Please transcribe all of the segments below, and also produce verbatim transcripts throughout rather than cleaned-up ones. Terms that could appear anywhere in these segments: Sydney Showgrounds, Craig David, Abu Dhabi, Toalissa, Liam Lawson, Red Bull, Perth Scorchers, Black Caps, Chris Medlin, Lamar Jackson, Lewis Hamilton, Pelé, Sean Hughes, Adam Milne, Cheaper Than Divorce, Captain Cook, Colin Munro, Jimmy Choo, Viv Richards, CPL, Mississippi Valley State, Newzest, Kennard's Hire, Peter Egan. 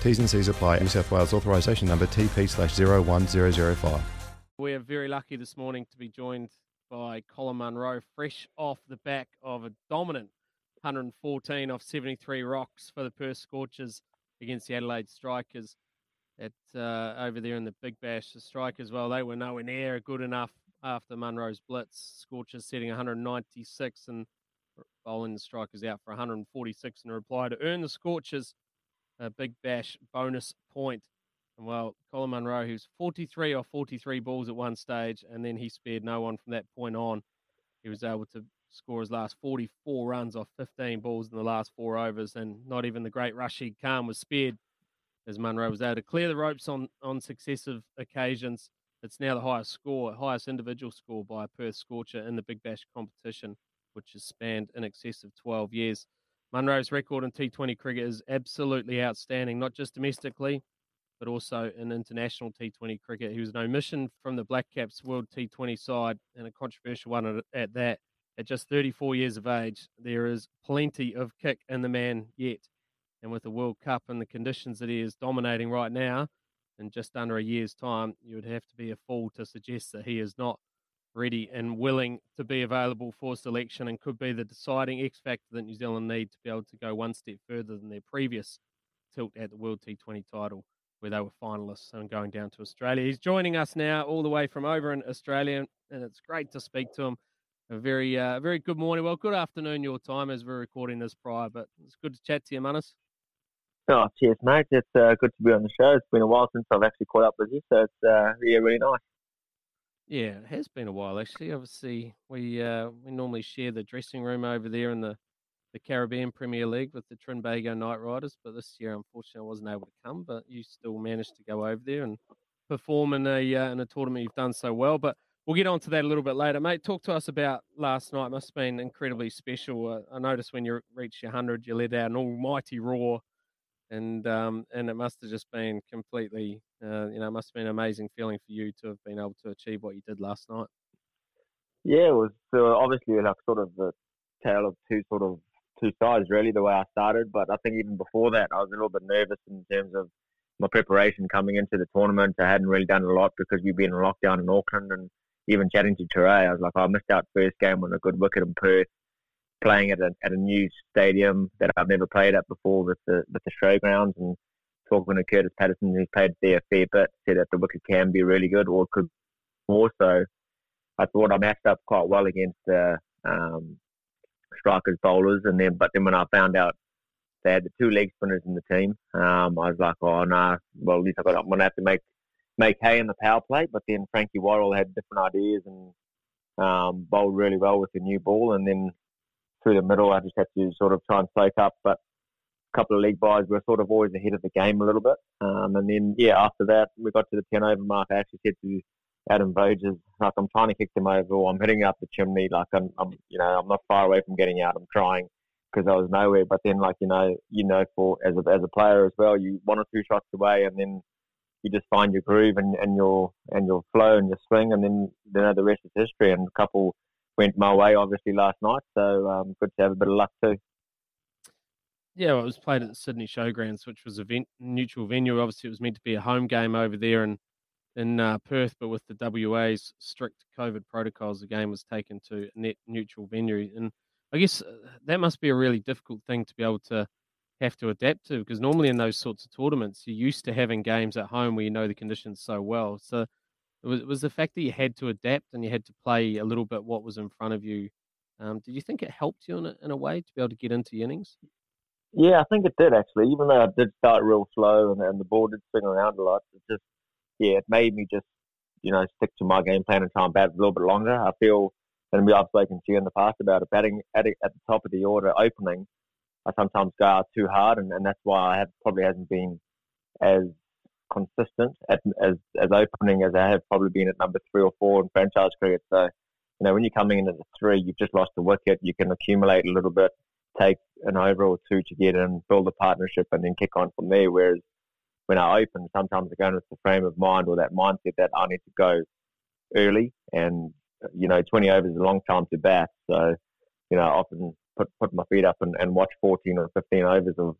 T's and C's apply. New South Wales authorisation number T P slash zero one zero zero five. We are very lucky this morning to be joined by Colin Munro, fresh off the back of a dominant one hundred fourteen off seventy-three rocks for the Perth Scorchers against the Adelaide Strikers at uh, over there in the Big Bash. The Strikers, well, they were nowhere near good enough after Munro's blitz. Scorchers setting one hundred ninety-six and bowling the Strikers out for one hundred forty-six in reply to earn the Scorchers a Big Bash bonus point. And, well, Colin Munro, who's forty-three off forty-three balls at one stage, and then he spared no one from that point on. He was able to score his last forty-four runs off fifteen balls in the last four overs, and not even the great Rashid Khan was spared, as Munro was able to clear the ropes on, on successive occasions. It's now the highest score, highest individual score by a Perth Scorcher in the Big Bash competition, which has spanned in excess of twelve years. Munro's record in T twenty cricket is absolutely outstanding, not just domestically, but also in international T twenty cricket. He was an omission from the Black Caps World T twenty side, and a controversial one at that. At just thirty-four years of age, there is plenty of kick in the man yet. And with the World Cup and the conditions that he is dominating right now, in just under a year's time, you would have to be a fool to suggest that he is not ready and willing to be available for selection, and could be the deciding X factor that New Zealand need to be able to go one step further than their previous tilt at the World T twenty title, where they were finalists and going down to Australia. He's joining us now all the way from over in Australia, and it's great to speak to him. A very, uh, very good morning. Well, good afternoon your time as we're recording this prior, but it's good to chat to you, Manus. Oh, cheers, mate. It's uh, good to be on the show. It's been a while since I've actually caught up with you, so it's uh, yeah, really nice. Yeah, it has been a while, actually. Obviously, we uh, we normally share the dressing room over there in the, the Caribbean Premier League with the Trinbago Knight Riders, but this year, unfortunately, I wasn't able to come, but you still managed to go over there and perform in a, uh, in a tournament you've done so well. But we'll get on to that a little bit later. Mate, talk to us about last night. It must have been incredibly special. Uh, I noticed when you reached your one hundred, you let out an almighty roar, and um, and it must have just been completely... Uh, you know, it must have been an amazing feeling for you to have been able to achieve what you did last night. Yeah, it was uh, obviously like sort of the tale of two sort of two sides, really, the way I started. But I think even before that, I was a little bit nervous in terms of my preparation coming into the tournament. I hadn't really done a lot because we've been in lockdown in Auckland, and even chatting to Teray, I was like, oh, I missed out first game on a good wicket in Perth, playing at a, at a new stadium that I've never played at before with the with the showgrounds. And talking to Curtis Patterson, who's played there a fair bit, said that the wicket can be really good, or it could more so. I thought I matched up quite well against the uh, um, strikers, bowlers, and then but then when I found out they had the two leg spinners in the team, um, I was like, oh no, nah, well at least I got, I'm gonna have to make make hay in the power play. But then Frankie Waddell had different ideas and um, bowled really well with the new ball, and then through the middle I just had to sort of try and soak up, but. Couple of leg buys, we're sort of always ahead of the game a little bit. Um, and then, yeah, after that, we got to the ten-over mark. I actually said to Adam Voges, like, I'm trying to kick them over, or I'm hitting up the chimney. Like, I'm, I'm you know, I'm not far away from getting out. I'm trying because I was nowhere. But then, like, you know, you know, for as a, as a player as well, you one or two shots away, and then you just find your groove and, and your and your flow and your swing, and then you know, the rest is history. And a couple went my way, obviously, last night, so um, good to have a bit of luck too. Yeah, well, it was played at the Sydney Showgrounds, which was a vent- neutral venue. Obviously, it was meant to be a home game over there in, in uh, Perth, but with the W A's strict COVID protocols, the game was taken to a net neutral venue. And I guess that must be a really difficult thing to be able to have to adapt to, because normally in those sorts of tournaments, you're used to having games at home where you know the conditions so well. So it was, it was the fact that you had to adapt and you had to play a little bit what was in front of you. Um, did you think it helped you in a, in a way to be able to get into innings? Yeah, I think it did, actually. Even though I did start real slow and, and the ball did swing around a lot, it just, yeah, it made me just, you know, stick to my game plan and try and bat a little bit longer. I feel, and I've spoken to you in the past about it, batting at, at the top of the order opening, I sometimes go out too hard, and, and that's why I have, probably hasn't been as consistent at, as as opening as I have probably been at number three or four in franchise cricket. So, you know, when you're coming in at the three, you've just lost a wicket, you can accumulate a little bit, take an over or two to get in, build a partnership, and then kick on from there. Whereas when I open, sometimes I go in with the frame of mind or that mindset that I need to go early, and, you know, twenty overs is a long time to bat. So, you know, I often put put my feet up and, and watch fourteen or fifteen overs of,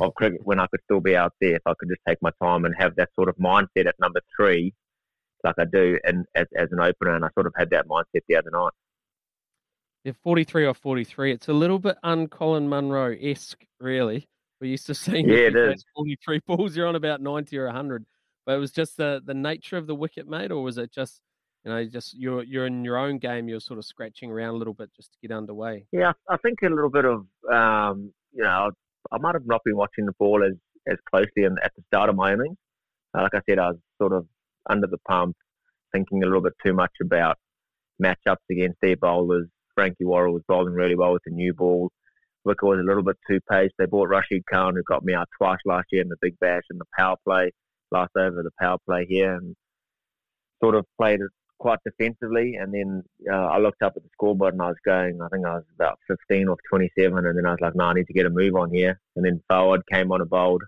of cricket when I could still be out there if I could just take my time and have that sort of mindset at number three like I do and as, as an opener, and I sort of had that mindset the other night. Yeah, forty-three or forty-three. It's a little bit un-Colin Munro-esque, really. We used to see yeah, it is. forty-three balls, you're on about ninety or one hundred. But it was just the, the nature of the wicket, mate, or was it just, you know, just you're you're in your own game, you're sort of scratching around a little bit just to get underway? Yeah, I think a little bit of, um, you know, I might have not been watching the ball as, as closely in, at the start of my innings. Uh, like I said, I was sort of under the pump, thinking a little bit too much about matchups against their bowlers. Frankie Waddell was bowling really well with the new ball. Wicker was a little bit too paced. They bought Rashid Khan, who got me out twice last year in the Big Bash and the power play, last over the power play here, and sort of played it quite defensively. And then uh, I looked up at the scoreboard and I was going, I think I was about fifteen off twenty-seven, and then I was like, no, nah, I need to get a move on here. And then Fawad came on a bowled.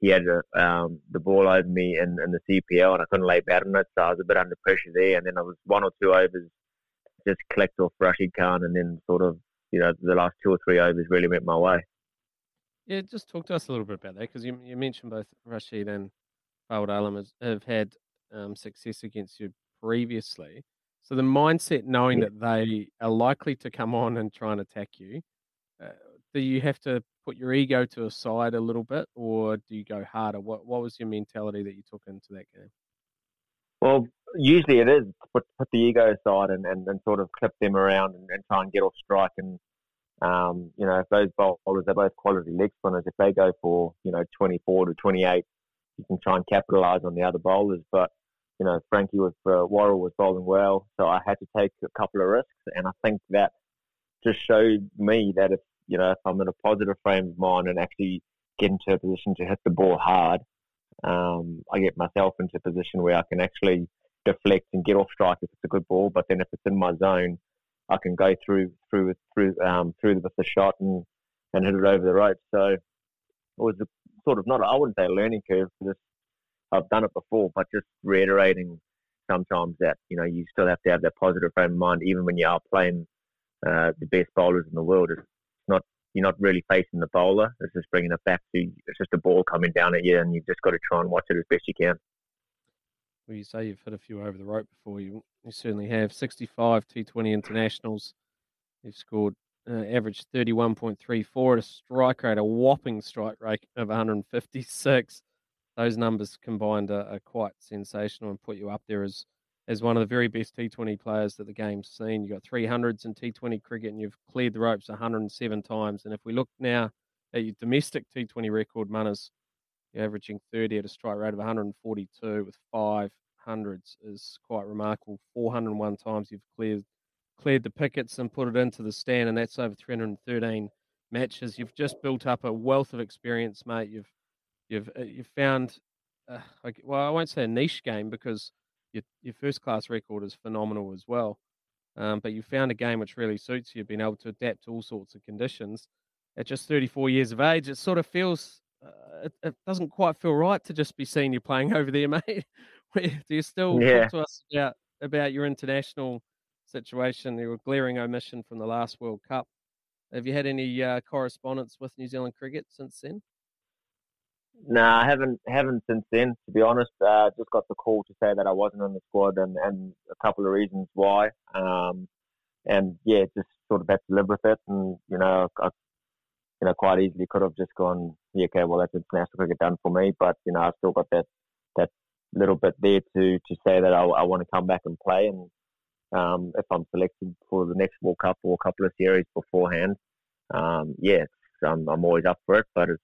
He had a, um, the ball over me in, in the C P L, and I couldn't lay bat on it, so I was a bit under pressure there. And then I was one or two overs just clicked off Rashid Khan, and then sort of, you know, the last two or three overs really went my way. Yeah, just talk to us a little bit about that, because you, you mentioned both Rashid and Fawad Alam has, have had um, success against you previously. So the mindset, knowing yeah. that they are likely to come on and try and attack you, uh, do you have to put your ego to a side a little bit, or do you go harder? What, what was your mentality that you took into that game? Well, usually it is put put the ego aside and, and, and sort of clip them around and, and try and get off strike. And, um, you know, if those bowlers are both quality leg spinners, if they go for, you know, twenty-four to twenty-eight, you can try and capitalise on the other bowlers. But, you know, Frankie with uh, Warrell was bowling well, so I had to take a couple of risks. And I think that just showed me that if, you know, if I'm in a positive frame of mind and actually get into a position to hit the ball hard, um, I get myself into a position where I can actually deflect and get off strike if it's a good ball, but then if it's in my zone, I can go through through through um through with the shot and, and hit it over the rope. So it was a sort of not I wouldn't say a learning curve. Just I've done it before, but just reiterating sometimes that you know you still have to have that positive frame of mind, even when you are playing uh, the best bowlers in the world. It's not you're not really facing the bowler. It's just bringing it back to it's just a ball coming down at you, and you've just got to try and watch it as best you can. Well, you say you've hit a few over the rope before. You you certainly have. sixty-five T twenty internationals. You've scored uh, average thirty-one point three four at a strike rate, a whopping strike rate of one hundred fifty-six. Those numbers combined are, are quite sensational and put you up there as, as one of the very best T twenty players that the game's seen. You've got three hundreds in T twenty cricket, and you've cleared the ropes one hundred seven times. And if we look now at your domestic T twenty record, Munners, you're averaging thirty at a strike rate of one hundred forty-two with five hundreds is quite remarkable. four hundred one times you've cleared cleared the pickets and put it into the stand, and that's over three hundred thirteen matches. You've just built up a wealth of experience, mate. You've you've you've found uh, well, I won't say a niche game because your your first class record is phenomenal as well, um, but you found a game which really suits you. You've been able to adapt to all sorts of conditions. At just thirty-four years of age, it sort of feels uh, it, it doesn't quite feel right to just be seeing you playing over there, mate. Do you still yeah. talk to us about, about your international situation, your glaring omission from the last World Cup? Have you had any uh, correspondence with New Zealand cricket since then? No, nah, I haven't haven't since then, to be honest. Uh, just got the call to say that I wasn't in the squad and, and a couple of reasons why. Um, and, yeah, just sort of had to live with it. And, you know, I you know, quite easily could have just gone, yeah, okay, well, that's international cricket done for me. But, you know, I've still got that that little bit there to, to say that I, I want to come back and play. And um, if I'm selected for the next World Cup or a couple of series beforehand, um, yeah, it's, I'm, I'm always up for it. But it's,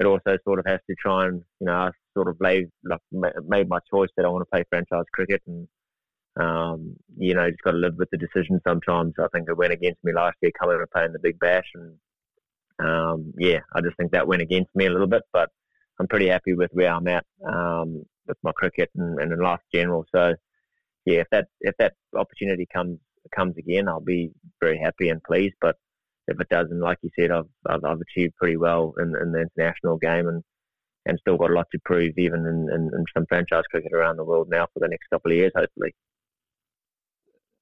it also sort of has to try and, you know, I sort of laid, like, made my choice that I want to play franchise cricket and, um, you know, just got to live with the decision sometimes. I think it went against me last year coming and playing the Big Bash and, um, yeah, I just think that went against me a little bit, but I'm pretty happy with where I'm at um, with my cricket and, and in life general. So, yeah, if that if that opportunity comes comes again, I'll be very happy and pleased, but if it doesn't, like you said, I've I've, I've achieved pretty well in, in the international game and, and still got a lot to prove even in, in, in some franchise cricket around the world now for the next couple of years, hopefully.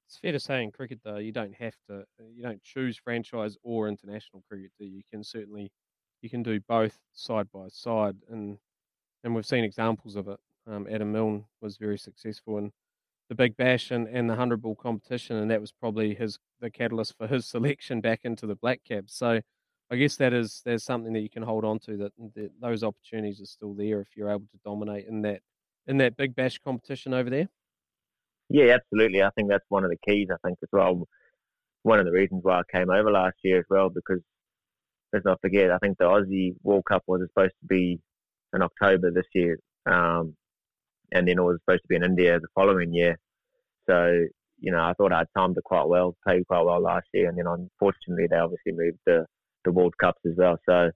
It's fair to say in cricket, though, you don't have to, you don't choose franchise or international cricket, do you? You can certainly, you can do both side by side and and we've seen examples of it. Um, Adam Milne was very successful in the Big Bash and, and the hundred ball competition, and that was probably his the catalyst for his selection back into the Black Caps. So I guess that is there's something that you can hold on to, that, that those opportunities are still there if you're able to dominate in that in that Big Bash competition over there. Yeah, absolutely. I think that's one of the keys. I think as well, one of the reasons why I came over last year as well, because let's not forget, I think the Aussie World Cup was supposed to be in October this year. Um, and then it was supposed to be in India the following year. So, you know, I thought I timed it quite well, played quite well last year, and then unfortunately they obviously moved the, the World Cups as well. So,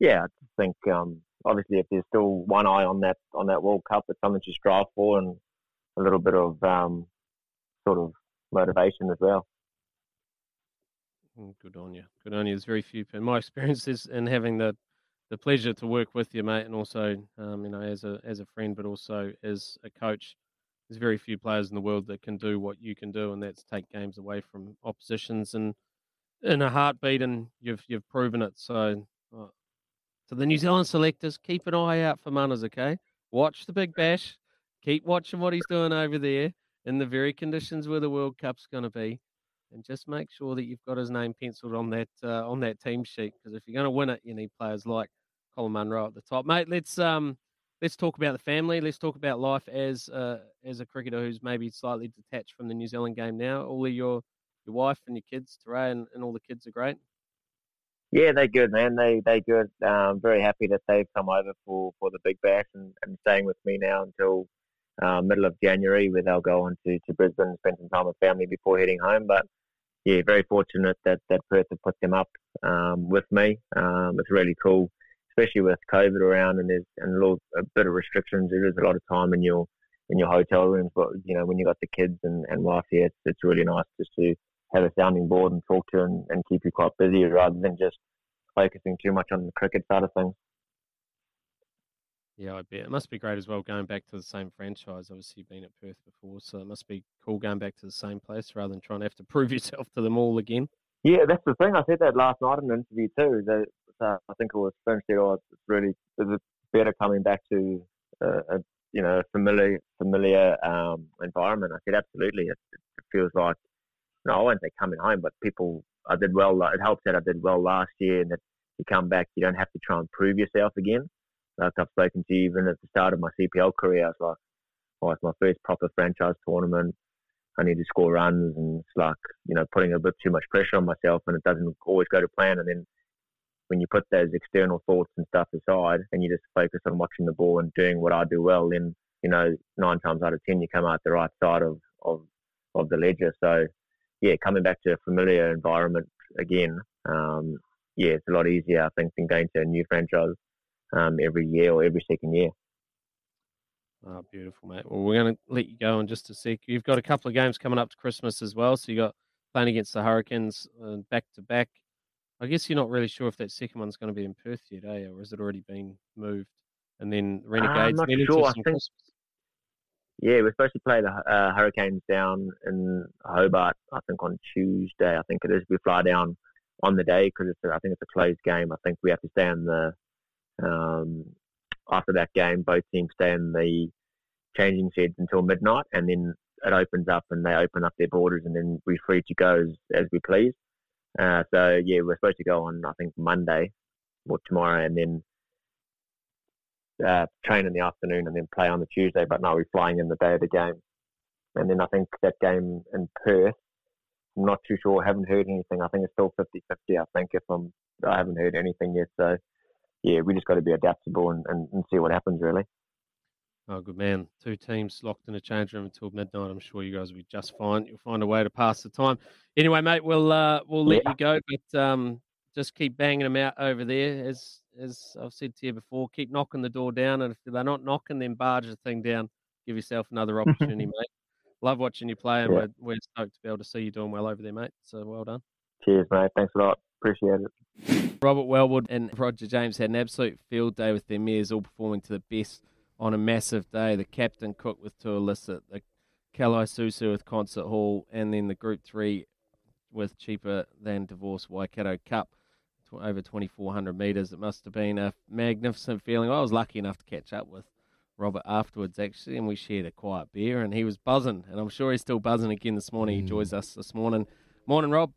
yeah, I think um, obviously if there's still one eye on that on that World Cup, it's something to strive for and a little bit of um, sort of motivation as well. Good on you. Good on you. There's very few, in my experience, is in having the the pleasure to work with you, mate, and also, um, you know, as a as a friend, but also as a coach. There's very few players in the world that can do what you can do, and that's take games away from oppositions and in a heartbeat. And you've you've proven it. So, uh, to the New Zealand selectors, keep an eye out for Manas, okay? Watch the Big Bash. Keep watching what he's doing over there in the very conditions where the World Cup's going to be, and just make sure that you've got his name penciled on that uh, on that team sheet. Because if you're going to win it, you need players like Colin Munro at the top, mate. Let's um let's talk about the family. Let's talk about life as uh, as a cricketer who's maybe slightly detached from the New Zealand game now. All of your your wife and your kids, Teray, and, and all the kids are great. Yeah, they're good, man. They they good. Um, very happy that they've come over for, for the Big Bash and, and staying with me now until Uh, middle of January, where they'll go on to, to Brisbane and spend some time with family before heading home. But yeah, very fortunate that, that Perth have put them up um, with me. Um, it's really cool, especially with COVID around and there's and a little a bit of restrictions. There is a lot of time in your in your hotel rooms, but you know when you got the kids and, and wife here, it's, it's really nice just to have a sounding board and talk to and, and keep you quite busy rather than just focusing too much on the cricket side of things. Yeah, I bet. It must be great as well going back to the same franchise. Obviously, you've been at Perth before, so it must be cool going back to the same place rather than trying to have to prove yourself to them all again. Yeah, that's the thing. I said that last night in an interview too. That, uh, I think it was Finch said, oh, it's really it's better coming back to uh, a you know familiar familiar um, environment. I said, absolutely. It, it feels like, no, I won't say coming home, but people, I did well. It helps that I did well last year and that you come back, you don't have to try and prove yourself again. Like I've spoken to you, even at the start of my C P L career, I was like, oh, it's my first proper franchise tournament. I need to score runs. And it's like, you know, putting a bit too much pressure on myself and it doesn't always go to plan. And then when you put those external thoughts and stuff aside and you just focus on watching the ball and doing what I do well, then, you know, nine times out of ten, you come out the right side of, of, of the ledger. So, yeah, coming back to a familiar environment again, um, yeah, it's a lot easier, I think, than going to a new franchise. Um, every year or every second year. Oh, beautiful, mate. Well, we're going to let you go in just a sec. You've got a couple of games coming up to Christmas as well. So you got playing against the Hurricanes back to back. I guess you're not really sure if that second one's going to be in Perth yet, eh? Or has it already been moved? And then Renegades. Uh, I'm not sure. I think, yeah, we're supposed to play the uh, Hurricanes down in Hobart, I think, on Tuesday. I think it is. We fly down on the day because I think it's a closed game. I think we have to stay in the... Um, after that game, both teams stay in the changing sheds until midnight, and then it opens up and they open up their borders, and then we're free to go as, as we please. Uh, so, yeah, we're supposed to go on, I think, Monday or tomorrow, and then uh, train in the afternoon and then play on the Tuesday. But no, we're flying in the day of the game. And then I think that game in Perth, I'm not too sure, haven't heard anything. I think it's still fifty-fifty, I think, if I'm, I haven't heard anything yet. So, yeah, we just got to be adaptable and, and, and see what happens, really. Oh, good man. Two teams locked in a change room until midnight. I'm sure you guys will be just fine. You'll find a way to pass the time. Anyway, mate, we'll uh, we'll let yeah. you go, but um, just keep banging them out over there. As as I've said to you before, keep knocking the door down, and if they're not knocking, then barge the thing down. Give yourself another opportunity, mate. Love watching you play, and yeah. we're, we're stoked to be able to see you doing well over there, mate. So well done. Cheers, mate. Thanks a lot. Appreciate it. Robert Wellwood and Roger James had an absolute field day with their mares, all performing to the best on a massive day. The captain Cook with Toalissa, the Kalai Susu with Concert Hall, and then the Group three with Cheaper Than Divorce Waikato Cup, over twenty-four hundred metres. It must have been a magnificent feeling. I was lucky enough to catch up with Robert afterwards, actually, and we shared a quiet beer, and he was buzzing, and I'm sure he's still buzzing again this morning. Mm. He joins us this morning. Morning, Rob.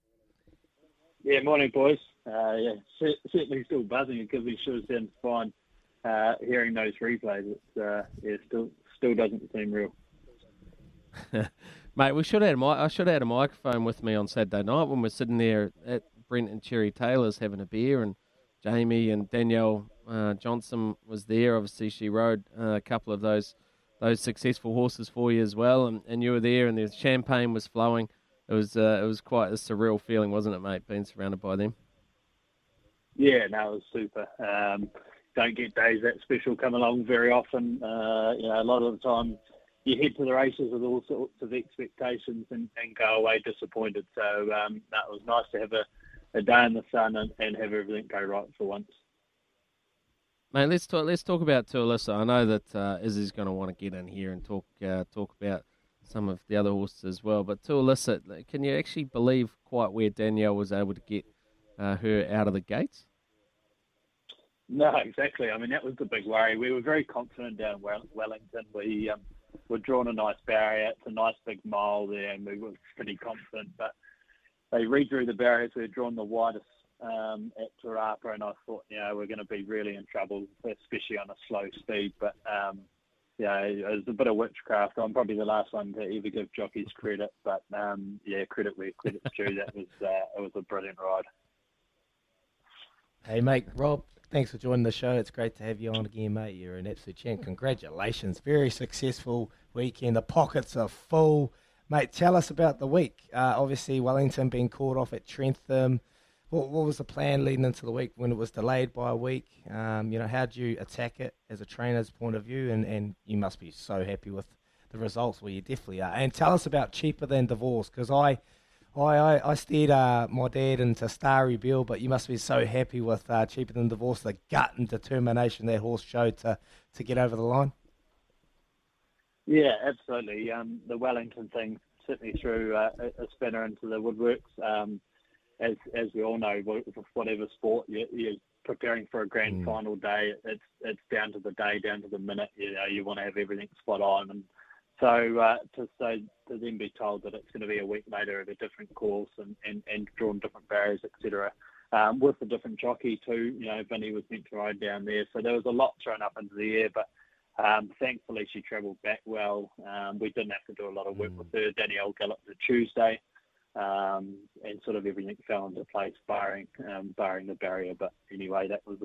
Yeah, morning, boys. Uh, yeah, certainly still buzzing because we sure sounds fine uh, hearing those replays. It's, uh, yeah, it still still doesn't seem real. Mate, we should have had a mi- I should have had a microphone with me on Saturday night when we're sitting there at Brent and Cherry Taylor's having a beer, and Jamie and Danielle uh, Johnson was there. Obviously, she rode uh, a couple of those those successful horses for you as well, and, and you were there, and the champagne was flowing. It was uh, it was quite a surreal feeling, wasn't it, mate, being surrounded by them? Yeah, no, it was super. Um, don't get days that special come along very often. Uh, you know, a lot of the time you head to the races with all sorts of expectations and, and go away disappointed. So um, no, it was nice to have a, a day in the sun and, and have everything go right for once. Mate, let's talk, let's talk about Toalissa. I know that uh, Izzy's going to want to get in here and talk uh, talk about some of the other horses as well, but Toalissa, can you actually believe quite where Danielle was able to get uh, her out of the gates? No, exactly. I mean, that was the big worry. We were very confident down Wellington. We um, were drawn a nice barrier. It's a nice big mile there, and we were pretty confident. But they redrew the barriers. We had drawn the widest um, at Tarapa, and I thought, you know, we're going to be really in trouble, especially on a slow speed. But um, yeah, it was a bit of witchcraft. I'm probably the last one to ever give jockeys credit, but um, yeah, credit where credit's due. That was uh, it was a brilliant ride. Hey, mate, Rob, thanks for joining the show. It's great to have you on again, mate. You're an absolute champ. Congratulations. Very successful weekend. The pockets are full. Mate, tell us about the week. Uh, obviously, Wellington being called off at Trentham. What, what was the plan leading into the week when it was delayed by a week? Um, you know, how do you attack it as a trainer's point of view? And, and you must be so happy with the results. Well, you definitely are. And tell us about Cheaper Than Divorce, because I, I, I, I steered uh, my dad into Starry Bill, but you must be so happy with uh, Cheaper Than Divorce, the gut and determination that horse showed to, to get over the line. Yeah, absolutely. Um, the Wellington thing certainly threw uh, a, a spinner into the woodworks. Um, As as we all know, whatever sport, you're, you're preparing for a grand mm. final day, it's it's down to the day, down to the minute. You know, you want to have everything spot on. And so uh, to so to then be told that it's going to be a week later at a different course and, and, and drawn different barriers, et cetera, um, with a different jockey too. You know, Vinny was meant to ride down there. So there was a lot thrown up into the air, but um, thankfully she travelled back well. Um, we didn't have to do a lot of work mm. with her. Danielle galloped to Tuesday. Um, and sort of everything fell into place, barring um, barring the barrier. But anyway, that was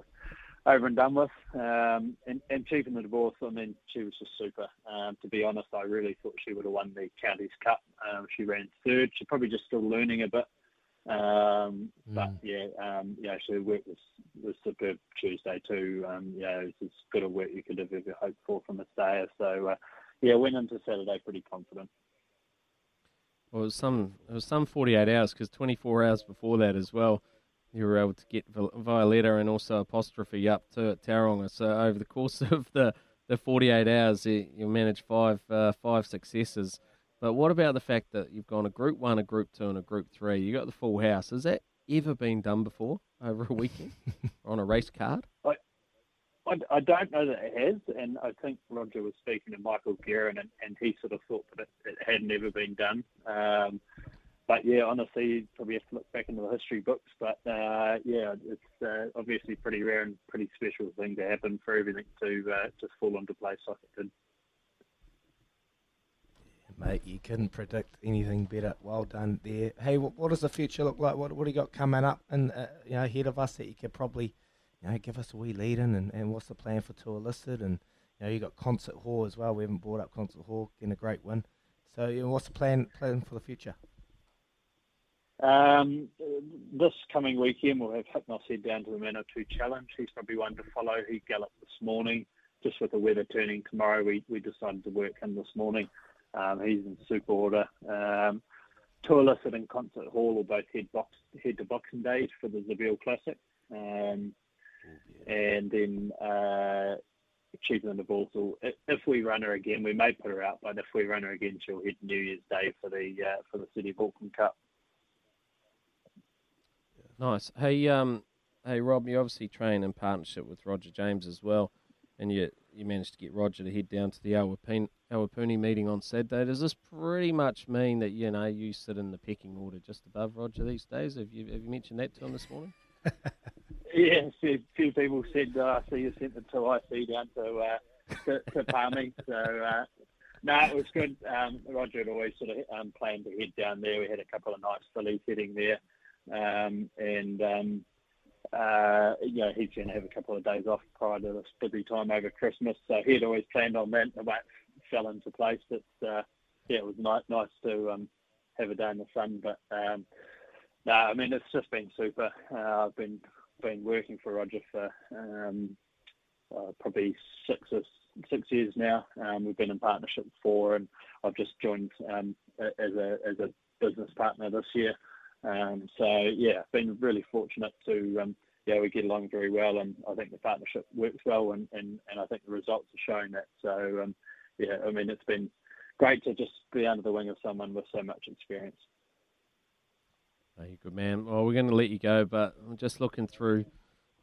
over and done with. Um, and, and Cheaper Than Divorce, I mean, she was just super. Um, to be honest, I really thought she would have won the Counties Cup. Um, she ran third. She's probably just still learning a bit. Um, mm. But yeah, um, yeah, she worked was was superb Tuesday too. Um, yeah, it was as good a work you could have ever hoped for from a stayer. So uh, yeah, went into Saturday pretty confident. Well, it was some, it was some forty-eight hours, because twenty-four hours before that as well, you were able to get Violetta and also Apostrophe up too at Tauranga. So over the course of the, the forty-eight hours, you, you managed five uh, five successes. But what about the fact that you've gone a Group one, a Group two, and a Group three? You got the full house. Has that ever been done before over a weekend on a race card? I, I, I don't know that it has, and I think Roger was speaking to Michael Guerin, and, and he sort of thought that it, it had never been done. Um, But yeah, honestly, you probably have to look back into the history books. But uh, yeah, it's uh, obviously pretty rare and pretty special thing to happen for everything to uh, just fall into place like it did. Yeah, mate, you couldn't predict anything better. Well done there. Hey, what, what does the future look like? What, what do you got coming up and uh, you know ahead of us that you could probably you know give us a wee lead in? And, and what's the plan for Toalissa? And you know you got Concert Hall as well. We haven't brought up Concert Hall, getting a great win. So you know, what's the plan plan for the future? Um, this coming weekend, we'll have Hypnos head down to the Manawatu Challenge. He's probably one to follow. He galloped this morning. Just with the weather turning tomorrow, we, we decided to work him this morning. Um, he's in super order. Um, Toalissa and Concert Hall will both head, box, head to Boxing Day for the Zabel Classic. Um, and then uh, Cheaper Than Divorce. If we run her again, we may put her out, but if we run her again, she'll head New Year's Day for the uh, for the City of Auckland Cup. Nice. Hey, um, hey, Rob, you obviously train in partnership with Roger James as well, and you you managed to get Roger to head down to the Awapuni, Awapuni meeting on Saturday. Does this pretty much mean that you know you sit in the pecking order just above Roger these days? Have you have you mentioned that to him this morning? Yeah, a few people said, uh, "I see you sent the two I C down to uh, to, to Palmy." So uh, no, it was good. Um, Roger had always sort of um, planned to head down there. We had a couple of nice fillies heading there. Um, and, um, uh, you know, he's going to have a couple of days off prior to this busy time over Christmas. So he'd always planned on that, and it fell into place. It's, uh, yeah, it was nice, nice to um, have a day in the sun. But, um, no, I mean, it's just been super. Uh, I've been been working for Roger for um, uh, probably six or six years now. Um, we've been in partnership for, and I've just joined um, as a as a business partner this year. Um, so yeah, I've been really fortunate to um, yeah we get along very well, and I think the partnership works well, and, and, and I think the results are showing that. So um, yeah, I mean it's been great to just be under the wing of someone with so much experience. Oh, you're good, man. Well, we're going to let you go, but I'm just looking through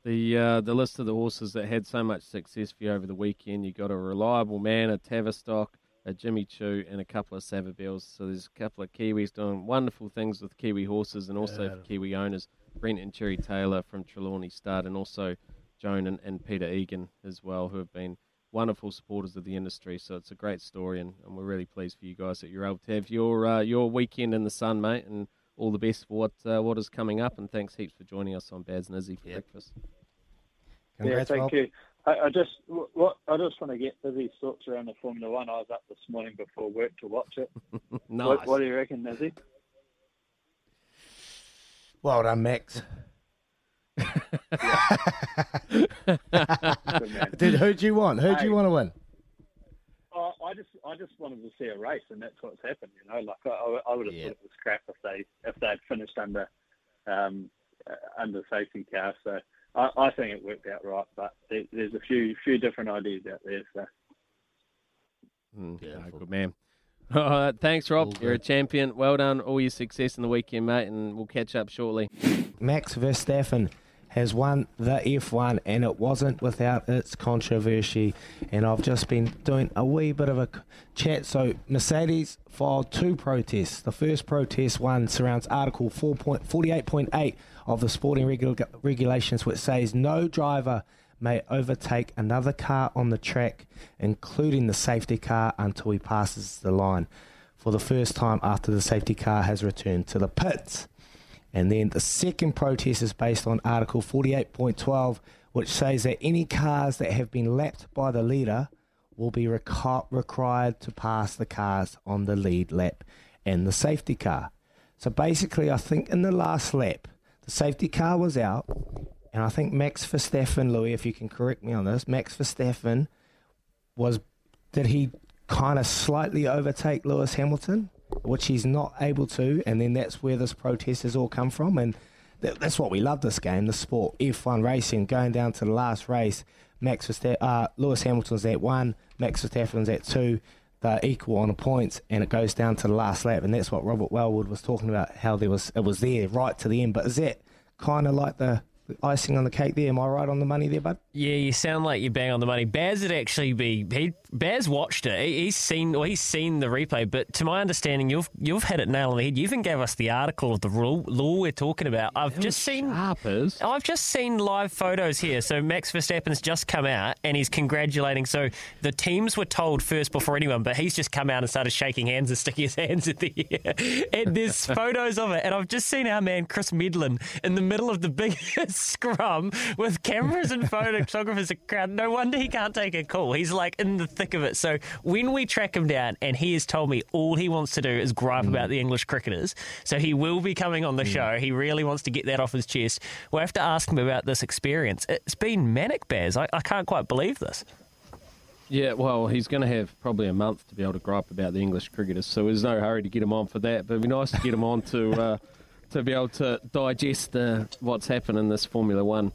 the uh, the list of the horses that had so much success for you over the weekend. You got a Reliable Man, a Tavistock, a Jimmy Choo, and a couple of Savabills. So there's a couple of Kiwis doing wonderful things with Kiwi horses, and also yeah. for Kiwi owners, Brent and Cherry Taylor from Trelawney Stud, and also Joan and, and Peter Egan as well, who have been wonderful supporters of the industry. So it's a great story, and, and we're really pleased for you guys that you're able to have your uh, your weekend in the sun, mate, and all the best for what uh, what is coming up, and thanks heaps for joining us on Bads and Izzy for yeah. breakfast. Congrats, yeah, thank Rob. you. I, I just what I just want to get Izzy's thoughts around the Formula One. I was up this morning before work to watch it. Nice. What, what do you reckon, Izzy? Well done, Max. Dude, who do you want? Who hey, do you want to win? I, I just I just wanted to see a race, and that's what's happened. You know, like I, I would have yeah. thought it was crap if they if they had finished under um, under safety car. So. I, I think it worked out right, but there, there's a few few different ideas out there. So, mm, yeah, no, good man. Uh, thanks, Rob. You're a champion. Well done. All your success in the weekend, mate, and we'll catch up shortly. Max Verstappen has won the F one, and it wasn't without its controversy. And I've just been doing a wee bit of a chat. So Mercedes filed two protests. The first protest one surrounds Article forty-eight point eight of the sporting regu- regulations, which says no driver may overtake another car on the track, including the safety car, until he passes the line for the first time after the safety car has returned to the pits. And then the second protest is based on Article forty-eight point twelve, which says that any cars that have been lapped by the leader will be reco- required to pass the cars on the lead lap and the safety car. So basically, I think in the last lap, the safety car was out, and I think Max Verstappen, Louis, if you can correct me on this, Max Verstappen, was did he kind of slightly overtake Lewis Hamilton? Which he's not able to, and then that's where this protest has all come from. And that, that's what we love this game, the sport. F one racing, going down to the last race. Max Verstappen, uh, Lewis Hamilton's at one, Max Verstappen's at two. They're equal on the points, and it goes down to the last lap. And that's what Robert Wellwood was talking about, how there was it was there right to the end. But is that kind of like the icing on the cake there? Am I right on the money there, bud? Yeah, you sound like you're bang on the money. Baz would actually be he Baz watched it. He, he's seen well, he's seen the replay, but to my understanding, you've you've had it nail on the head. You even gave us the article of the rule law we're talking about. I've it just seen sharpers. I've just seen live photos here. So Max Verstappen's just come out and he's congratulating. So the teams were told first before anyone, but he's just come out and started shaking hands and sticking his hands in the air. And there's photos of it. And I've just seen our man Chris Medlin in the middle of the biggest scrum with cameras and photographers around. No wonder he can't take a call. He's like in the thick of it. So when we track him down, and he has told me all he wants to do is gripe mm. about the English cricketers, so he will be coming on the mm. show. He really wants to get that off his chest. We'll have to ask him about this experience. It's been manic, Baz. I, I can't quite believe this. Yeah, well, he's going to have probably a month to be able to gripe about the English cricketers, so there's no hurry to get him on for that. But it'd be nice to get him on to... Uh, to be able to digest uh, what's happened in this Formula One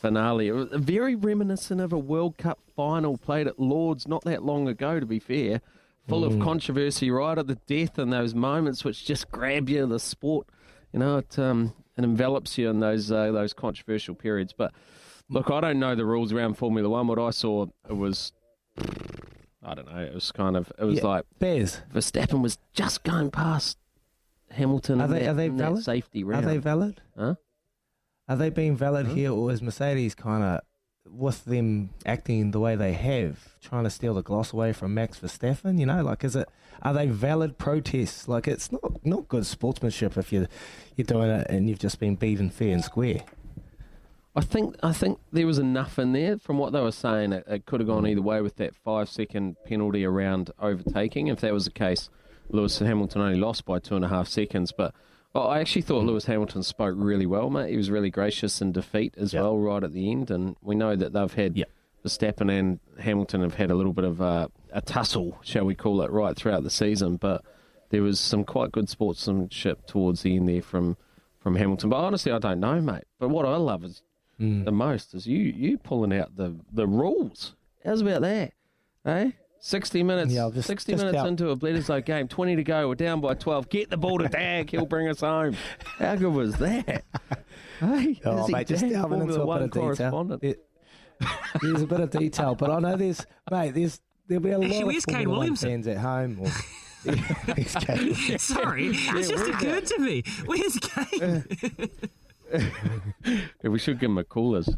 finale. Very reminiscent of a World Cup final played at Lords not that long ago, to be fair. Full mm. of controversy right at the death, and those moments which just grab you, the sport, you know, it, um, it envelops you in those uh, those controversial periods. But, look, I don't know the rules around Formula One. What I saw, it was... I don't know. It was kind of... It was yeah, like... Bears. Verstappen was just going past... Hamilton, are they, that, are they valid? Safety round. Are they valid? Huh? Are they being valid huh? here, or is Mercedes kind of, with them acting the way they have, trying to steal the gloss away from Max Verstappen? You know, like, is it? Are they valid protests? Like, it's not, not good sportsmanship if you're you're doing it and you've just been beaten fair and square. I think I think there was enough in there from what they were saying. It, it could have gone either way with that five second penalty around overtaking. If that was the case, Lewis Hamilton only lost by two and a half seconds. But well, I actually thought Lewis Hamilton spoke really well, mate. He was really gracious in defeat as yep. well right at the end. And we know that they've had yep. Verstappen and Hamilton have had a little bit of a, a tussle, shall we call it, right throughout the season. But there was some quite good sportsmanship towards the end there from, from Hamilton. But honestly, I don't know, mate. But what I love is mm. the most is you you pulling out the, the rules. How's about that, eh? sixty minutes, yeah, just, sixty just minutes out. Into a Bledisloe game, twenty to go, we're down by twelve. Get the ball to Dag, he'll bring us home. How good was that? Hey, oh, mate, just delving into a bit of detail. There, there's a bit of detail, but I know there's, mate, there's, there'll be a lot Actually, of Formula One fans at home. Or, yeah, sorry, yeah, it just occurred to me. Where's Kane? Yeah, we should give him a callers.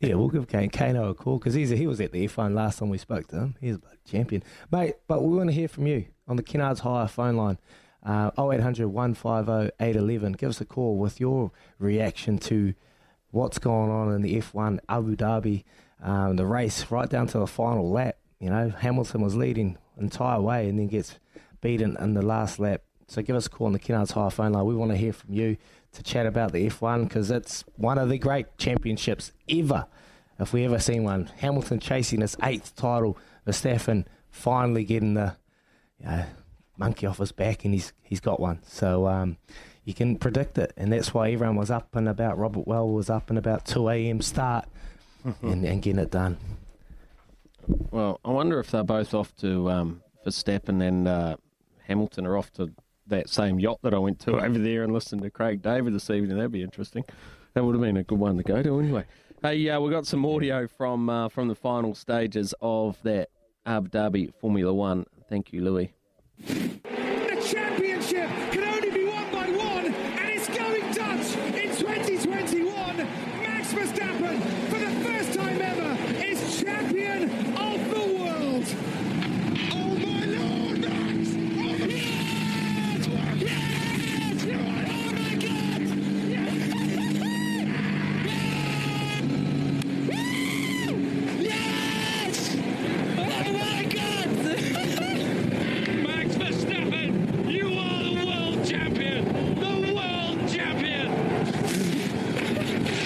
Yeah, we'll give Kane Kano a call because he was at the F one last time we spoke to him. He's a bloody champion. Mate, but we want to hear from you on the Kennard's Hire phone line, uh, oh eight hundred, one five oh, eight one one. Give us a call with your reaction to what's going on in the F one, Abu Dhabi, um, the race right down to the final lap. You know, Hamilton was leading the entire way and then gets beaten in the last lap. So give us a call on the Kennard's Hire phone line. We want to hear from you to chat about the F one because it's one of the great championships ever, if we ever seen one. Hamilton chasing his eighth title, Verstappen finally getting the you know, monkey off his back, and he's he's got one. So um, you can predict it, and that's why everyone was up and about. Robert Well was up and about two a.m. start mm-hmm. and, and getting it done. Well, I wonder if they're both off to um, Verstappen and uh, Hamilton are off to that same yacht that I went to over there and listened to Craig David this evening. That'd be interesting. That would have been a good one to go to anyway. Hey, uh, we got some audio from uh, from the final stages of that Abu Dhabi Formula One. Thank you, Louis. The championship can only be won by one, and it's going Dutch in twenty twenty-one. Max Verstappen, for the first time ever, is champion of the world. Oh, my Lord, Max! Oh, yeah! Yes! You're right. Oh my God! Yes! Yes! Oh my God! Max Verstappen, you are the world champion! The world champion!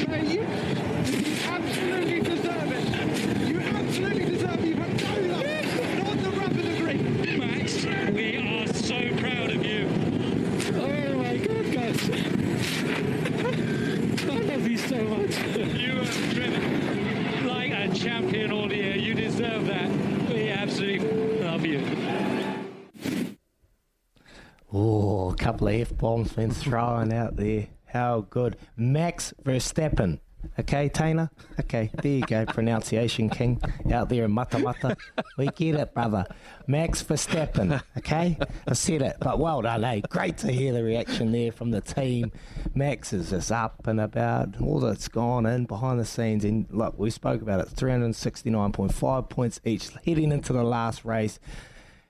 Mate, you absolutely deserve it. You absolutely deserve it. Oh, a couple of F-bombs been thrown out there. How good. Max Verstappen. Okay, Tainer? Okay, there you go, pronunciation king out there in Matamata. We get it, brother. Max Verstappen, okay? I said it, but well done, eh? Great to hear the reaction there from the team. Max is just up and about, all that's gone in behind the scenes. And look, we spoke about it, three sixty-nine point five points each heading into the last race.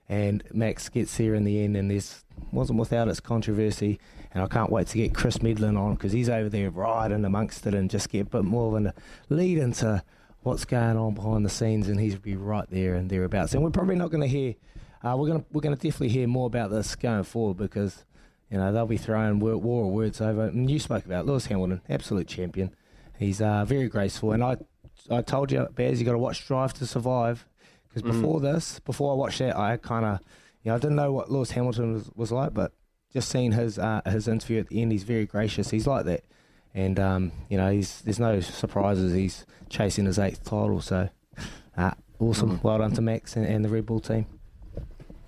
And Max gets there in the end, and this wasn't without its controversy. And I can't wait to get Chris Medlin on, because he's over there riding amongst it and just get a bit more of a lead into what's going on behind the scenes, and he's be right there and thereabouts. And we're probably not going to hear, uh, we're going to we're going to definitely hear more about this going forward, because you know they'll be throwing war, war of words over. And you spoke about Lewis Hamilton, absolute champion. He's uh, very graceful, and I I told you, Baz, you got to watch Drive to Survive. Because before mm. this, before I watched that, I kind of, you know, I didn't know what Lewis Hamilton was, was like, but just seeing his uh, his interview at the end, he's very gracious. He's like that. And, um, you know, he's there's no surprises. He's chasing his eighth title. So, uh, awesome. Mm. Well done to Max and, and the Red Bull team.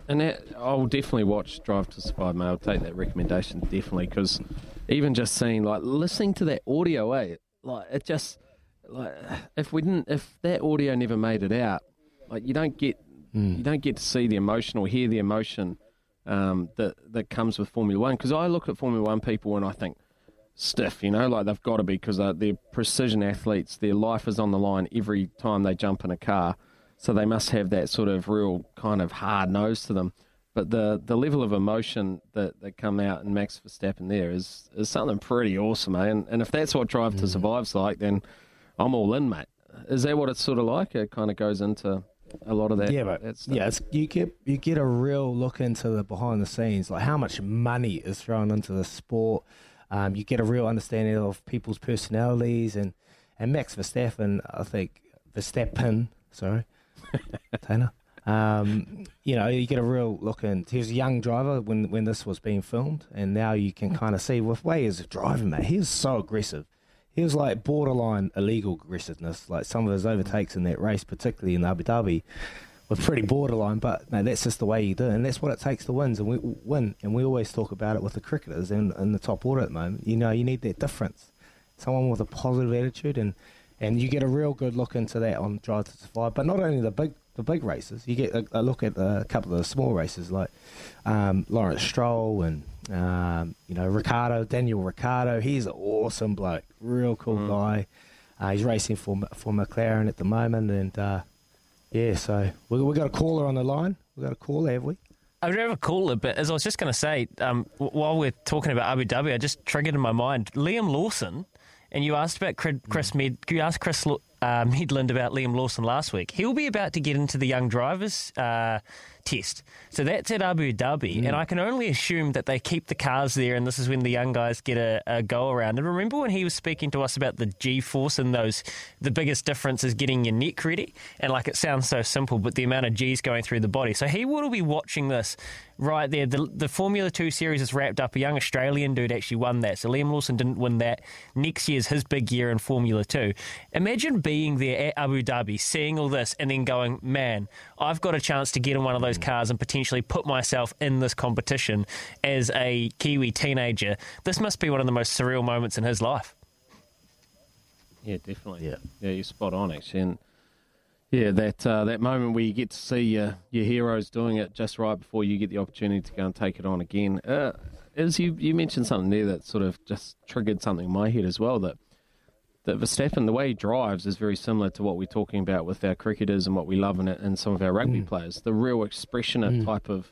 And that, I'll definitely watch Drive to Survive, mate. I'll take that recommendation, definitely, because even just seeing, like, listening to that audio, eh, like, it just, like, if we didn't, if that audio never made it out, like you don't get, mm. you don't get to see the emotion or hear the emotion um, that that comes with Formula One. Because I look at Formula One people and I think stiff, you know, like they've got to be, because they're, they're precision athletes. Their life is on the line every time they jump in a car, so they must have that sort of real kind of hard nose to them. But the the level of emotion that that come out in Max Verstappen there is is something pretty awesome, eh? And and if that's what Drive mm. to Survive's like, then I'm all in, mate. Is that what it's sort of like? It kind of goes into a lot of that, yeah, but that stuff. Yeah, it's, you get you get a real look into the behind the scenes, like how much money is thrown into the sport. Um, you get a real understanding of people's personalities, and, and Max Verstappen, I think Verstappen, sorry, Taylor. Um, you know, you get a real look in. He was a young driver when when this was being filmed, and now you can kind of see with way he's driving, mate. He was so aggressive. He was like borderline illegal aggressiveness. Like some of his overtakes in that race, particularly in Abu Dhabi, were pretty borderline. But no, that's just the way you do it, and that's what it takes to win. And we win, and we always talk about it with the cricketers and in the top order at the moment. You know, you need that difference. Someone with a positive attitude, and, and you get a real good look into that on Drive to Survive. But not only the big the big races, you get a, a look at a couple of the small races like um, Lawrence Stroll and. Um, you know, Ricardo, Daniel Ricciardo, he's an awesome bloke, real cool mm. guy. Uh, he's racing for for McLaren at the moment, and uh, yeah, so we we got a caller on the line. We got a caller, have we? I would have a caller, but as I was just going to say, um, while we're talking about Abu Dhabi, I just triggered in my mind Liam Lawson, and you asked about Chris mm. Med, you asked Chris uh, Medlin about Liam Lawson last week. He'll be about to get into the young drivers. Uh, test. So that's at Abu Dhabi, mm. and I can only assume that they keep the cars there, and this is when the young guys get a, a go around. And remember when he was speaking to us about the G-force and those, the biggest difference is getting your neck ready? And like it sounds so simple, but the amount of G's going through the body. So he will be watching this right there. The, the Formula two series is wrapped up. A young Australian dude actually won that. So Liam Lawson didn't win that. Next year's his big year in Formula two. Imagine being there at Abu Dhabi, seeing all this, and then going, man, I've got a chance to get in one of those cars and potentially put myself in this competition as a Kiwi teenager. This must be one of the most surreal moments in his life. Yeah, definitely. Yeah, yeah, you're spot on, actually. And yeah, that uh, that moment where you get to see uh, your heroes doing it just right before you get the opportunity to go and take it on again. Uh, as you you mentioned something there that sort of just triggered something in my head as well, that that Verstappen, the way he drives is very similar to what we're talking about with our cricketers and what we love in it, and some of our rugby mm. players, the real expressioner mm. type of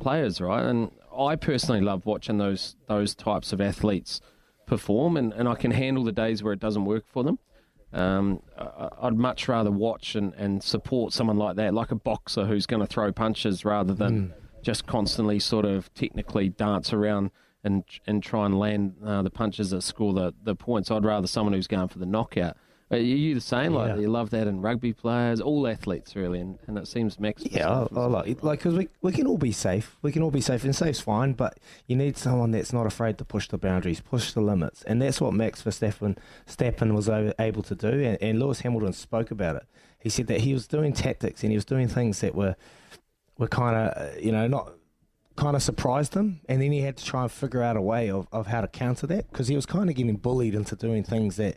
players, right? And I personally love watching those those types of athletes perform, and, and I can handle the days where it doesn't work for them. Um, I, I'd much rather watch and, and support someone like that, like a boxer who's going to throw punches rather than mm. just constantly sort of technically dance around and and try and land uh, the punches that score the, the points. I'd rather someone who's going for the knockout. Are you the same? Like, yeah. You love that in rugby players, all athletes really, and, and it seems Max. Yeah, I, I like it. Like, because we, we can all be safe. We can all be safe, and safe's fine, but you need someone that's not afraid to push the boundaries, push the limits, and that's what Max Verstappen Stappen was able to do, and, and Lewis Hamilton spoke about it. He said that he was doing tactics and he was doing things that were, were kind of, you know, not kind of surprised him, and then he had to try and figure out a way of, of how to counter that, because he was kind of getting bullied into doing things that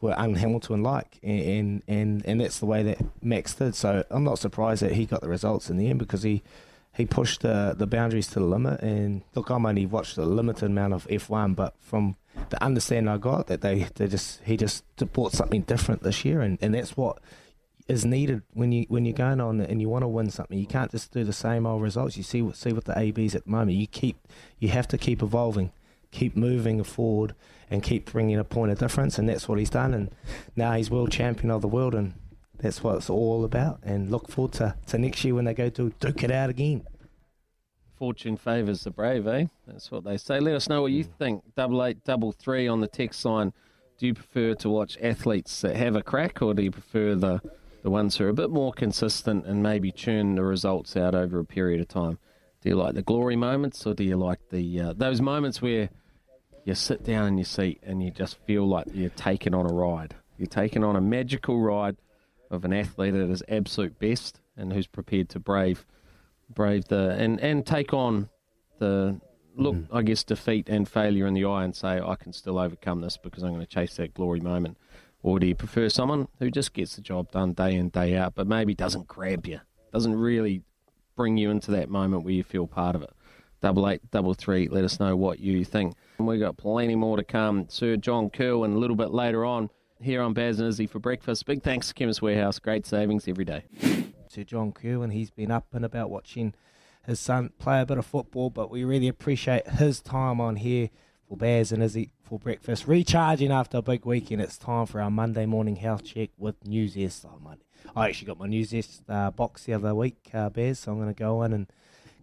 were un-Hamilton-like, and, and, and, and that's the way that Max did. So I'm not surprised that he got the results in the end, because he, he pushed the, the boundaries to the limit. And look, I'm only watched a limited amount of F one, but from the understanding I got, that they, they just he just brought something different this year, and, and that's what is needed when you when you're going on and you want to win something. You can't just do the same old results. You see what see what the A Bs at the moment. You keep you have to keep evolving, keep moving forward, and keep bringing a point of difference. And that's what he's done. And now he's world champion of the world, and that's what it's all about. And look forward to, to next year when they go to duke it out again. Fortune favours the brave, eh? That's what they say. Let us know what you think. Double eight double three on the text line. Do you prefer to watch athletes that have a crack, or do you prefer the the ones who are a bit more consistent and maybe churn the results out over a period of time? Do you like the glory moments, or do you like the uh, those moments where you sit down in your seat and you just feel like you're taken on a ride? You're taken on a magical ride of an athlete at his absolute best and who's prepared to brave brave the and, and take on the, look, mm. I guess, defeat and failure in the eye and say, I can still overcome this because I'm going to chase that glory moment. Or do you prefer someone who just gets the job done day in, day out, but maybe doesn't grab you, doesn't really bring you into that moment where you feel part of it? Double eight, double three, let us know what you think. And we've got plenty more to come. Sir John Kerwin a little bit later on here on Baz and Izzy for breakfast. Big thanks to Chemist Warehouse. Great savings every day. Sir John Kerwin, he's been up and about watching his son play a bit of football, but we really appreciate his time on here for Baz and Izzy for breakfast. Recharging after a big weekend, it's time for our Monday morning health check with Newzest. Oh, Monday. I actually got my Newzest uh, box the other week, uh, Baz, so I'm going to go in and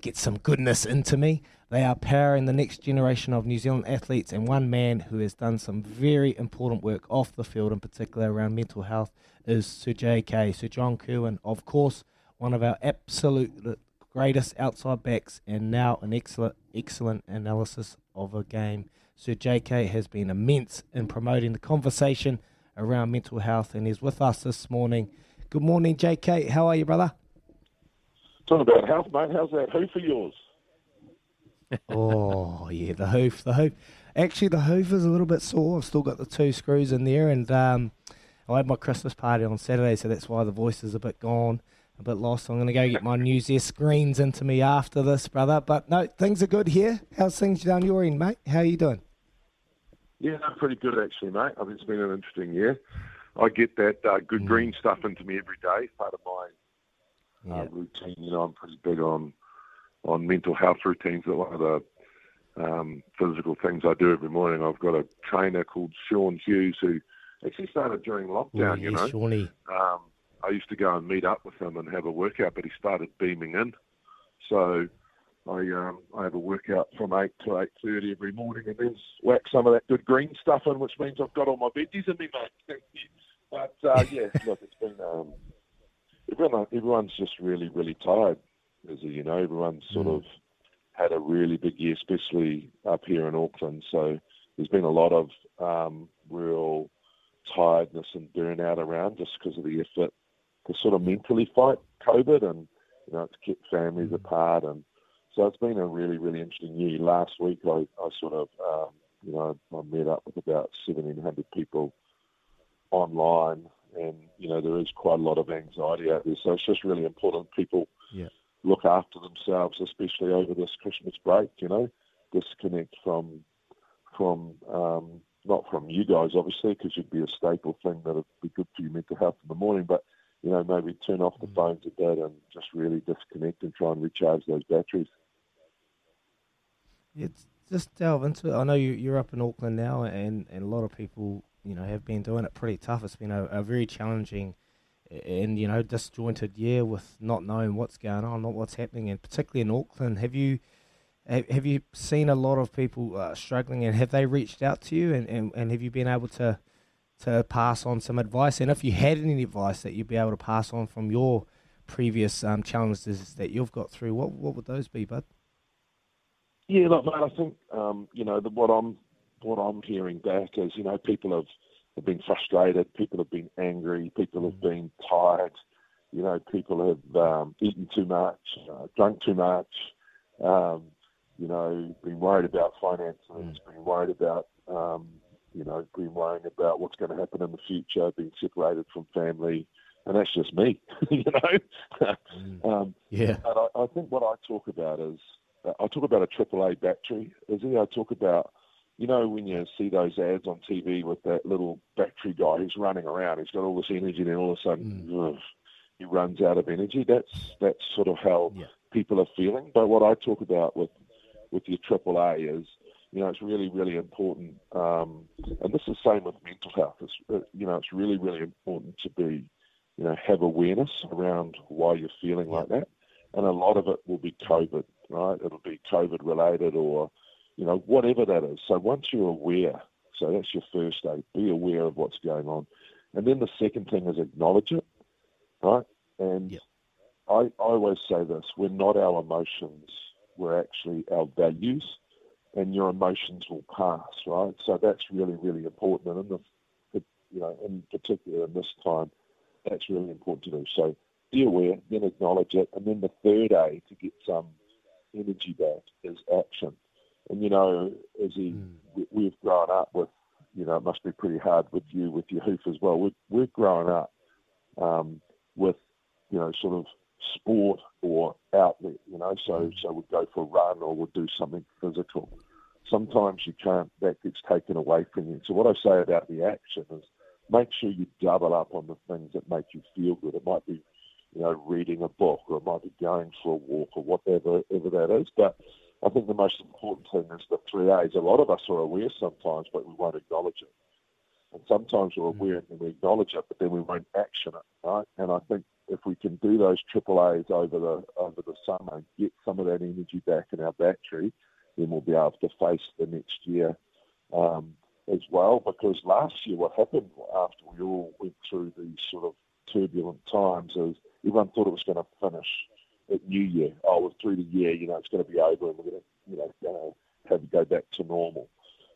get some goodness into me. They are powering the next generation of New Zealand athletes, and one man who has done some very important work off the field, in particular around mental health, is Sir J K, Sir John Kerwin, of course, one of our absolute greatest outside backs, and now an excellent, excellent analysis of a game. Sir J K has been immense in promoting the conversation around mental health, and is with us this morning. Good morning, J K. How are you, brother? Talking about health, mate. How's that hoof of yours? Oh, yeah, the hoof, the hoof. Actually, the hoof is a little bit sore. I've still got the two screws in there, and um, I had my Christmas party on Saturday, so that's why the voice is a bit gone, a bit lost. I'm going to go get my Newzest screens into me after this, brother. But, no, things are good here. How's things down your end, mate? How are you doing? Yeah, no, pretty good, actually, mate. I think it's been an interesting year. I get that uh, good mm. green stuff into me every day. Part of my Yeah. Uh, routine, you know, I'm pretty big on on mental health routines. That one of the um, physical things I do every morning. I've got a trainer called Sean Hughes who actually started during lockdown. Ooh, you yes, know, Shawnee. Um, I used to go and meet up with him and have a workout, but he started beaming in. So I um, I have a workout from eight to eight thirty every morning, and then whack some of that good green stuff in, which means I've got all my veggies in me, mate. But uh, yeah, look, it's been. Um, Everyone, everyone's just really, really tired, as you know. Everyone's sort mm. of had a really big year, especially up here in Auckland. So there's been a lot of um, real tiredness and burnout around just because of the effort to sort of mentally fight COVID, and you know, it's kept families apart. And so it's been a really, really interesting year. Last week, I, I sort of, um, you know, I met up with about seventeen hundred people online. And, you know, there is quite a lot of anxiety out there. So it's just really important people yeah. look after themselves, especially over this Christmas break, you know, disconnect from, from um, not from you guys, obviously, because you'd be a staple thing that would be good for your mental health in the morning, but, you know, maybe turn off the mm. phones a bit and just really disconnect and try and recharge those batteries. Yeah, just delve into it. I know you, you're up in Auckland now, and, and a lot of people... you know, have been doing it pretty tough. It's been a, a very challenging and, you know, disjointed year with not knowing what's going on, not what's happening, and particularly in Auckland. Have you have you seen a lot of people uh, struggling, and have they reached out to you, and, and, and have you been able to to pass on some advice? And if you had any advice that you'd be able to pass on from your previous um, challenges that you've got through, what what would those be, bud? Yeah, look, mate, I think, um, you know, the, what I'm... what I'm hearing back is, you know, people have, have been frustrated, people have been angry, people have been tired, you know, people have um, eaten too much, uh, drunk too much, um, you know, being worried about finances, being worried about, um, you know, being worrying about what's going to happen in the future, being separated from family. And that's just me, you know. mm. um, yeah. And I, I think what I talk about is, I talk about a triple A battery. Izzy, I talk about, you know, when you see those ads on T V with that little battery guy who's running around, he's got all this energy, and then all of a sudden mm. ugh, he runs out of energy. That's that's sort of how yeah. people are feeling. But what I talk about with with your triple A is, you know, it's really, really important. Um, and this is the same with mental health. It's, you know, it's really, really important to be, you know, have awareness around why you're feeling like that. And a lot of it will be COVID, right? It'll be COVID related or, you know, whatever that is. So once you're aware, so that's your first day, be aware of what's going on. And then the second thing is acknowledge it, right? And yeah. I, I always say this, we're not our emotions, we're actually our values, and your emotions will pass, right? So that's really, really important. And in the, you know, in particular in this time, that's really important to do. So be aware, then acknowledge it. And then the third A to get some energy back is action. And, you know, as he, mm. we've grown up with, you know, it must be pretty hard with you, with your hoof as well. We've, we've grown up um, with, you know, sort of sport or outlet, you know, so, so we'd go for a run or we'd do something physical. Sometimes you can't, that gets taken away from you. So what I say about the action is, make sure you double up on the things that make you feel good. It might be, you know, reading a book, or it might be going for a walk, or whatever, whatever that is. But I think the most important thing is the three A's. A lot of us are aware sometimes, but we won't acknowledge it. And sometimes we're aware and we acknowledge it, but then we won't action it, right? And I think if we can do those triple A's over the over the summer, get some of that energy back in our battery, then we'll be able to face the next year. Um, as well, because last year what happened after we all went through these sort of turbulent times is everyone thought it was going to finish at New Year. Oh, we're through the year, you know, it's going to be over and we're going to, you know, going to have to go back to normal.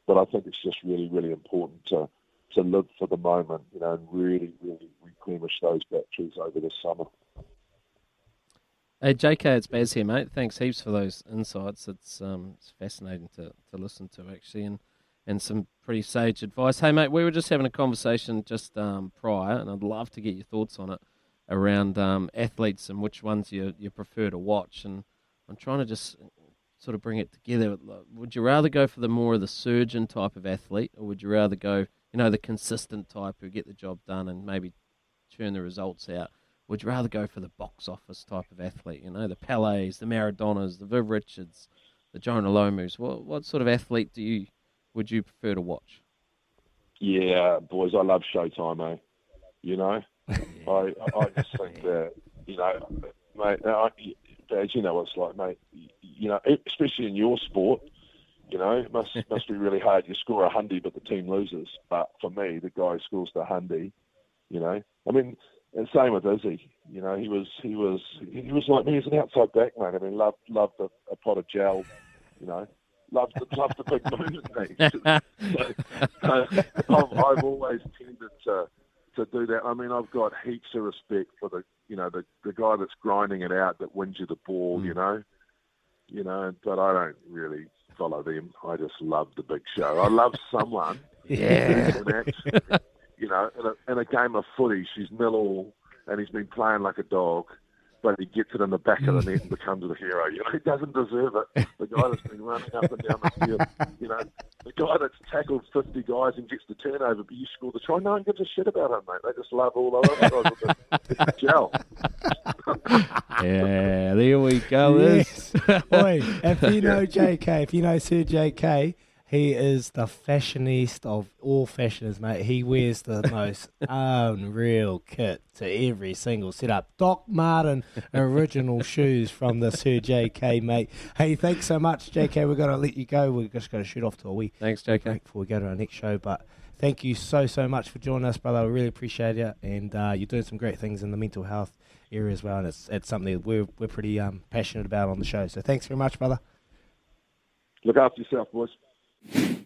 But I think it's just really, really important to, to live for the moment, you know, and really, really replenish those batteries over the summer. Hey, J K, it's Baz here, mate. Thanks heaps for those insights. It's um, it's fascinating to, to listen to, actually, and and some pretty sage advice. Hey, mate, we were just having a conversation just um, prior, and I'd love to get your thoughts on it, around um, athletes and which ones you, you prefer to watch. And I'm trying to just sort of bring it together. Would you rather go for the more of the surgeon type of athlete, or would you rather go, you know, the consistent type who get the job done and maybe churn the results out? Would you rather go for the box office type of athlete, you know, the Pelés, the Maradonas, the Viv Richards, the Jonah Lomus? What, what sort of athlete do you... would you prefer to watch? Yeah, boys, I love Showtime, eh? You know, I I just think that, you know, mate, I, as you know what it's like, mate, you know, especially in your sport, you know, it must, must be really hard. You score a hundred, but the team loses. But for me, the guy who scores the hundred, you know, I mean, and same with Izzy, you know, he was, he was, he was like me, he's an outside back, mate. I mean, loved, loved a, a pot of gel, you know. Love the, love the big movement. So, so I've, I've always tended to to do that. I mean, I've got heaps of respect for the, you know, the, the guy that's grinding it out that wins you the ball, mm. you know, you know. But I don't really follow them. I just love the big show. I love someone. yeah. Act, you know, in a, in a game of footy, she's nil all, and he's been playing like a dog. But he gets it in the back of the net and becomes the hero. You know, he doesn't deserve it. The guy that's been running up and down the field, you know, the guy that's tackled fifty guys and gets the turnover, but you score the try. No one gives a shit about him, mate. They just love all over the guys with the gel. Yeah, there we go. Yes. Oi, if you know J K, if you know Sir J K, he is the fashionista of all fashionists, mate. He wears the most unreal kit to every single setup. Doc Martin original shoes from the Sir J K, mate. Hey, thanks so much, J K. We're going to let you go. We're just going to shoot off to a wee thanks, J K. break before we go to our next show. But thank you so, so much for joining us, brother. We really appreciate it. And uh, you're doing some great things in the mental health area as well. And it's, it's something that we're, we're pretty um, passionate about on the show. So thanks very much, brother. Look after yourself, boys.